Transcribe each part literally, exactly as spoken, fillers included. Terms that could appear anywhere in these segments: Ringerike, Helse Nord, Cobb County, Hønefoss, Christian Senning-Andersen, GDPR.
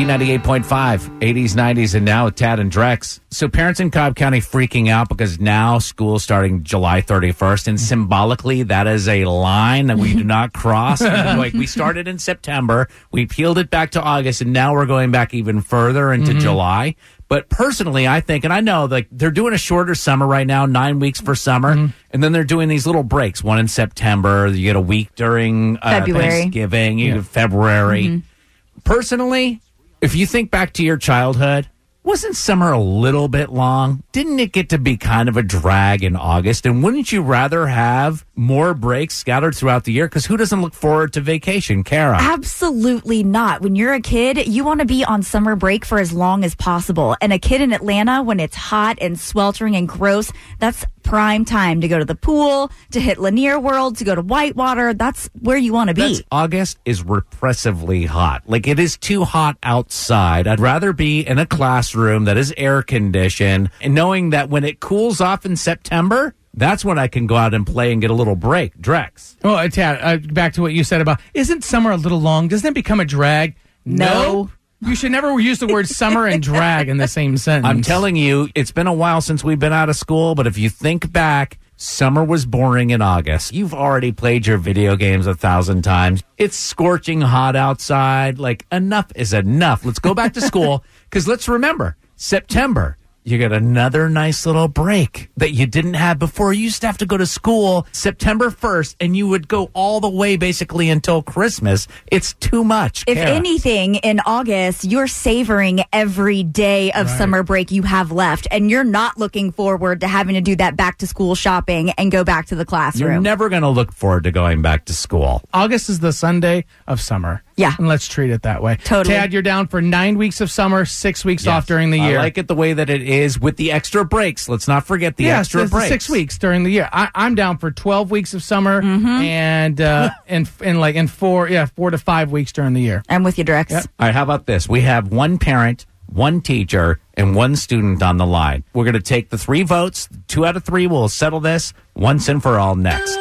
B ninety-eight point five, eighties, nineties, and now with Tad and Drex. So parents in Cobb County freaking out because now school's starting July thirty-first, and symbolically that is a line that we do not cross. Like we started in September, we peeled it back to August, and now we're going back even further into mm-hmm. July. But personally, I think, and I know, like they're doing a shorter summer right now, nine weeks for summer, mm-hmm. and then they're doing these little breaks. One in September, you get a week during uh, Thanksgiving, yeah. you get February. Mm-hmm. Personally, if you think back to your childhood, wasn't summer a little bit long? Didn't it get to be kind of a drag in August? And wouldn't you rather have more breaks scattered throughout the year? Because who doesn't look forward to vacation, Kara? Absolutely not. When you're a kid, you want to be on summer break for as long as possible. And a kid in Atlanta, when it's hot and sweltering and gross, that's prime time to go to the pool, to hit Lanier World, to go to Whitewater. That's where you want to be. That's, August is repressively hot. Like, it is too hot outside. I'd rather be in a classroom that is air-conditioned, and knowing that when it cools off in September, that's when I can go out and play and get a little break. Drex. Well, Tad, uh, back to what you said about, isn't summer a little long? Doesn't it become a drag? No. no. You should never use the word summer and drag in the same sentence. I'm telling you, it's been a while since we've been out of school, but if you think back, summer was boring in August. You've already played your video games a thousand times. It's scorching hot outside. Like, enough is enough. Let's go back to school, because let's remember, September, you get another nice little break that you didn't have before. You used to have to go to school September first, and you would go all the way basically until Christmas. It's too much. If Kara. anything, in August, you're savoring every day of right. summer break you have left, and you're not looking forward to having to do that back-to-school shopping and go back to the classroom. You're never going to look forward to going back to school. August is the Sunday of summer. Yeah. And let's treat it that way. Totally. Tad, you're down for nine weeks of summer, six weeks yes. off during the year. I like it the way that it is with the extra breaks. Let's not forget the yes, extra breaks. Six weeks during the year. I, I'm down for twelve weeks of summer mm-hmm. and uh, and and like and four yeah four to five weeks during the year. I'm with you, Drex. Yep. All right, how about this? We have one parent, one teacher, and one student on the line. We're going to take the three votes. Two out of three will settle this once and for all next.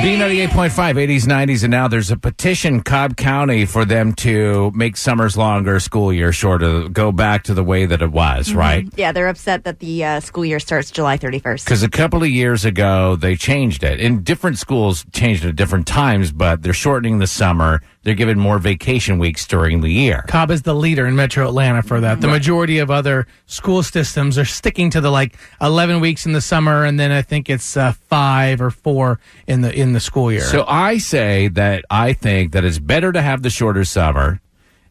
B ninety-eight point five, eighties, nineties, and now there's a petition, Cobb County, for them to make summers longer, school year shorter, go back to the way that it was, mm-hmm. right? Yeah, they're upset that the uh, school year starts July thirty-first. Because a couple of years ago, they changed it. And different schools changed it at different times, but they're shortening the summer. They're given more vacation weeks during the year. Cobb is the leader in metro Atlanta for that. The right. majority of other school systems are sticking to the, like, eleven weeks in the summer, and then I think it's uh, five or four in the in In the school year. So I say that I think that it's better to have the shorter summer,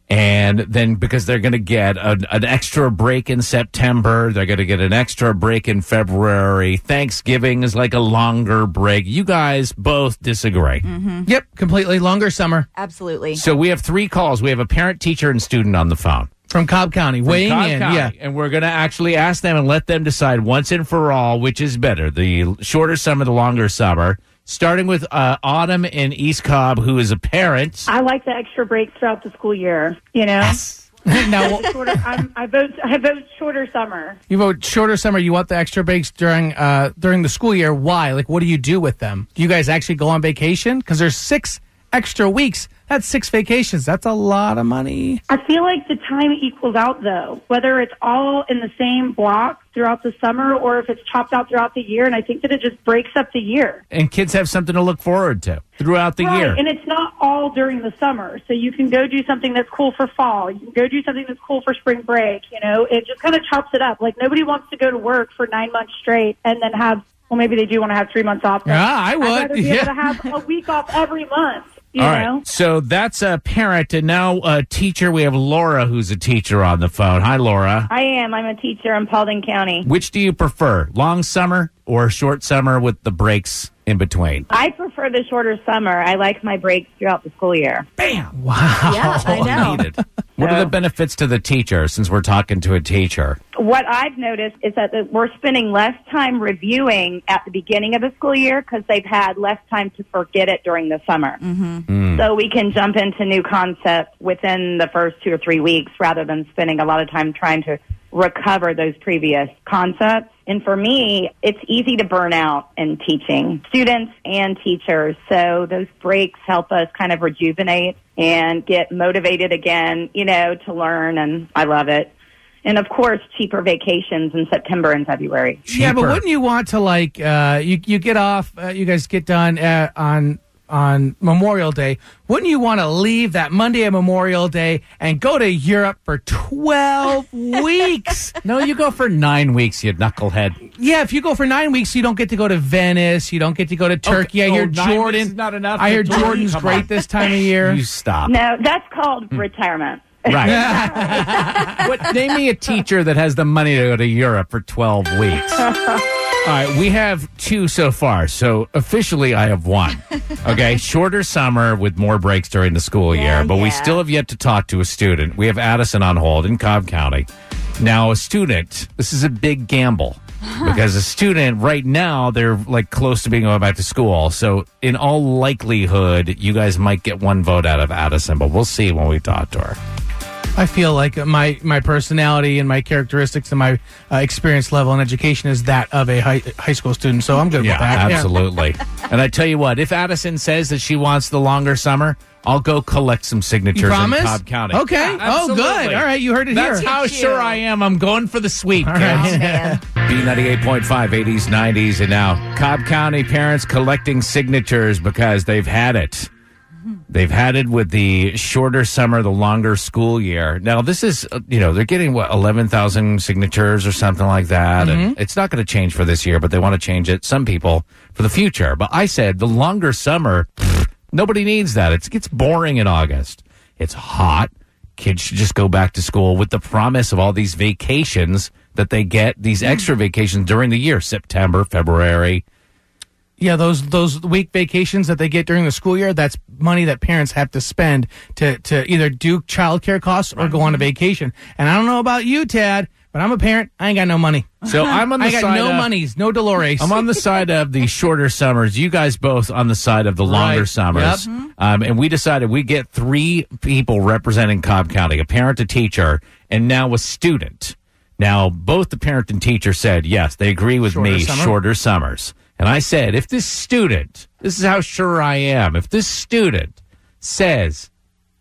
and then because they're going to get a, an extra break in September, they're going to get an extra break in February. Thanksgiving is like a longer break. You guys both disagree. Mm-hmm. Yep, completely longer summer. Absolutely. So we have three calls. We have a parent, teacher, and student on the phone. From Cobb County, From weighing Cobb in, County. yeah. And we're going to actually ask them and let them decide once and for all which is better, the shorter summer, the longer summer. Starting with uh, Autumn in East Cobb, who is a parent. I like the extra breaks throughout the school year, you know? Yes. no. shorter, I'm, I vote I vote shorter summer. You vote shorter summer. You want the extra breaks during uh, during the school year. Why? Like, what do you do with them? Do you guys actually go on vacation? Because there's six extra weeks. That's six vacations. That's a lot of money. I feel like the time equals out, though, whether it's all in the same block throughout the summer or if it's chopped out throughout the year. And I think that it just breaks up the year. And kids have something to look forward to throughout the right. year. And it's not all during the summer. So you can go do something that's cool for fall. You can go do something that's cool for spring break. You know, it just kind of chops it up. Like, nobody wants to go to work for nine months straight and then have, well, maybe they do want to have three months off. Yeah, I would. I'd rather be yeah. able to have a week off every month. You All know? right, so that's a parent, and now a teacher. We have Laura, who's a teacher on the phone. Hi, Laura. I am. I'm a teacher in Paulding County. Which do you prefer, long summer or short summer with the breaks in between? I prefer the shorter summer. I like my breaks throughout the school year. Bam! Wow. Yeah, I know. I What are the benefits to the teacher, since we're talking to a teacher? What I've noticed is that we're spending less time reviewing at the beginning of the school year because they've had less time to forget it during the summer. Mm-hmm. Mm. So we can jump into new concepts within the first two or three weeks rather than spending a lot of time trying to recover those previous concepts. And for me, it's easy to burn out in teaching students and teachers. So those breaks help us kind of rejuvenate and get motivated again, you know, to learn. And I love it. And, of course, cheaper vacations in September and February. Cheaper. Yeah, but wouldn't you want to, like, uh, you, you get off, uh, you guys get done uh, on on Memorial Day. Wouldn't you want to leave that Monday of Memorial Day and go to Europe for twelve weeks? No, you go for nine weeks, you knucklehead. Yeah, if you go for nine weeks, you don't get to go to Venice. You don't get to go to Turkey. Okay. I hear oh, Jordan. Not enough. I hear Jordan's great on. This time of year. You stop. No, that's called mm. retirement. Right. What, name me a teacher that has the money to go to Europe for twelve weeks. All right, we have two so far. So officially, I have one. Okay, shorter summer with more breaks during the school yeah, year, but yeah. we still have yet to talk to a student. We have Addison on hold in Cobb County. Now, a student, this is a big gamble huh. because a student right now, they're like close to being going back to school. So in all likelihood, you guys might get one vote out of Addison, but we'll see when we talk to her. I feel like my, my personality and my characteristics and my uh, experience level in education is that of a high, high school student, so I'm good yeah, with that. Absolutely. Yeah, absolutely. And I tell you what, if Addison says that she wants the longer summer, I'll go collect some signatures in Cobb County. Okay. Yeah, oh, good. All right, you heard it That's here. That's how Thank sure you. I am. I'm going for the sweep. All right. B ninety-eight point five, eighties, nineties, and now Cobb County parents collecting signatures because they've had it. They've had it with the shorter summer, the longer school year. Now, this is, you know, they're getting, what, eleven thousand signatures or something like that. Mm-hmm. And it's not going to change for this year, but they want to change it, some people, for the future. But I said the longer summer, pff, nobody needs that. It gets boring in August. It's hot. Kids should just go back to school with the promise of all these vacations that they get, these mm-hmm. extra vacations during the year, September, February. Yeah, those those week vacations that they get during the school year, that's money that parents have to spend to, to either do childcare costs or go on a vacation. And I don't know about you, Tad, but I'm a parent. I ain't got no money. So I'm on the I side got no of, monies, no Dolores. I'm on the side of the shorter summers. You guys both on the side of the longer right. summers. Yep. Um, and we decided we get three people representing Cobb County, a parent, a teacher, and now a student. Now, both the parent and teacher said, yes, they agree with shorter me, summer. shorter summers. And I said, if this student, this is how sure I am, if this student says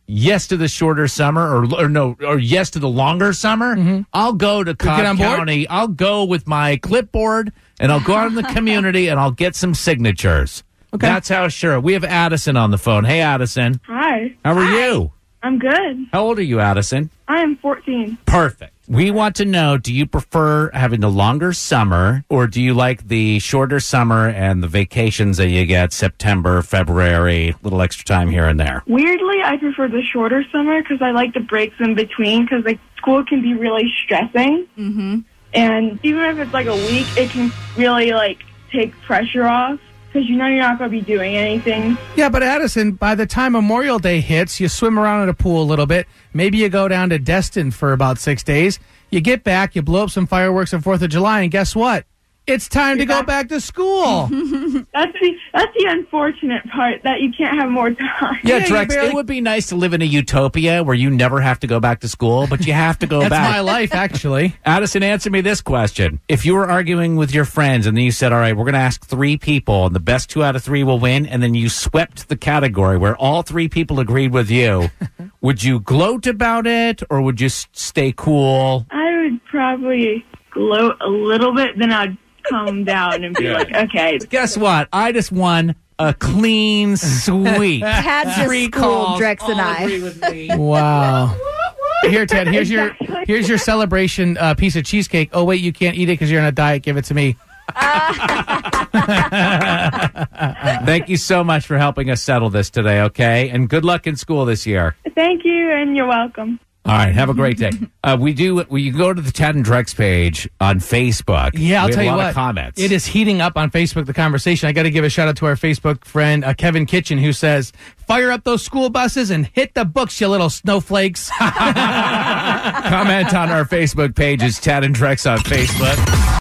yes to the shorter summer or or no, or yes to the longer summer, mm-hmm. I'll go to Cobb County. I'll go with my clipboard and I'll go out in the community and I'll get some signatures. Okay. That's how sure. We have Addison on the phone. Hey, Addison. Hi. How are Hi. you? I'm good. How old are you, Addison? I am fourteen. Perfect. We want to know, do you prefer having the longer summer or do you like the shorter summer and the vacations that you get September, February, a little extra time here and there? Weirdly, I prefer the shorter summer because I like the breaks in between because like, school can be really stressing. Mm-hmm. And even if it's like a week, it can really like take pressure off. Because you know you're not going to be doing anything. Yeah, but Addison, by the time Memorial Day hits, you swim around in a pool a little bit. Maybe you go down to Destin for about six days. You get back, you blow up some fireworks on fourth of July, and guess what? It's time you're to back. go back to school. that's, the, that's the unfortunate part, that you can't have more time. Yeah, yeah Drex, barely... it would be nice to live in a utopia where you never have to go back to school, but you have to go that's back. That's my life, actually. Addison, answer me this question. If you were arguing with your friends and then you said, all right, we're going to ask three people, and the best two out of three will win, and then you swept the category where all three people agreed with you, would you gloat about it or would you stay cool? I would probably gloat a little bit, then I'd calm down and be yeah. like, okay. Guess what? I just won a clean sweep. Tad just called Drex and I. Agree with me. Wow. Here, Ted. Here's exactly. your here's your celebration uh, piece of cheesecake. Oh wait, you can't eat it because you're on a diet. Give it to me. Thank you so much for helping us settle this today. Okay, and good luck in school this year. Thank you, and you're welcome. All right, have a great day. Uh, we do. We you go to the Tad and Drex page on Facebook. Yeah, I'll we tell have a you lot what. Of comments. It is heating up on Facebook. The conversation. I got to give a shout out to our Facebook friend uh, Kevin Kitchen, who says, "Fire up those school buses and hit the books, you little snowflakes." Comment on our Facebook page is Tad and Drex on Facebook.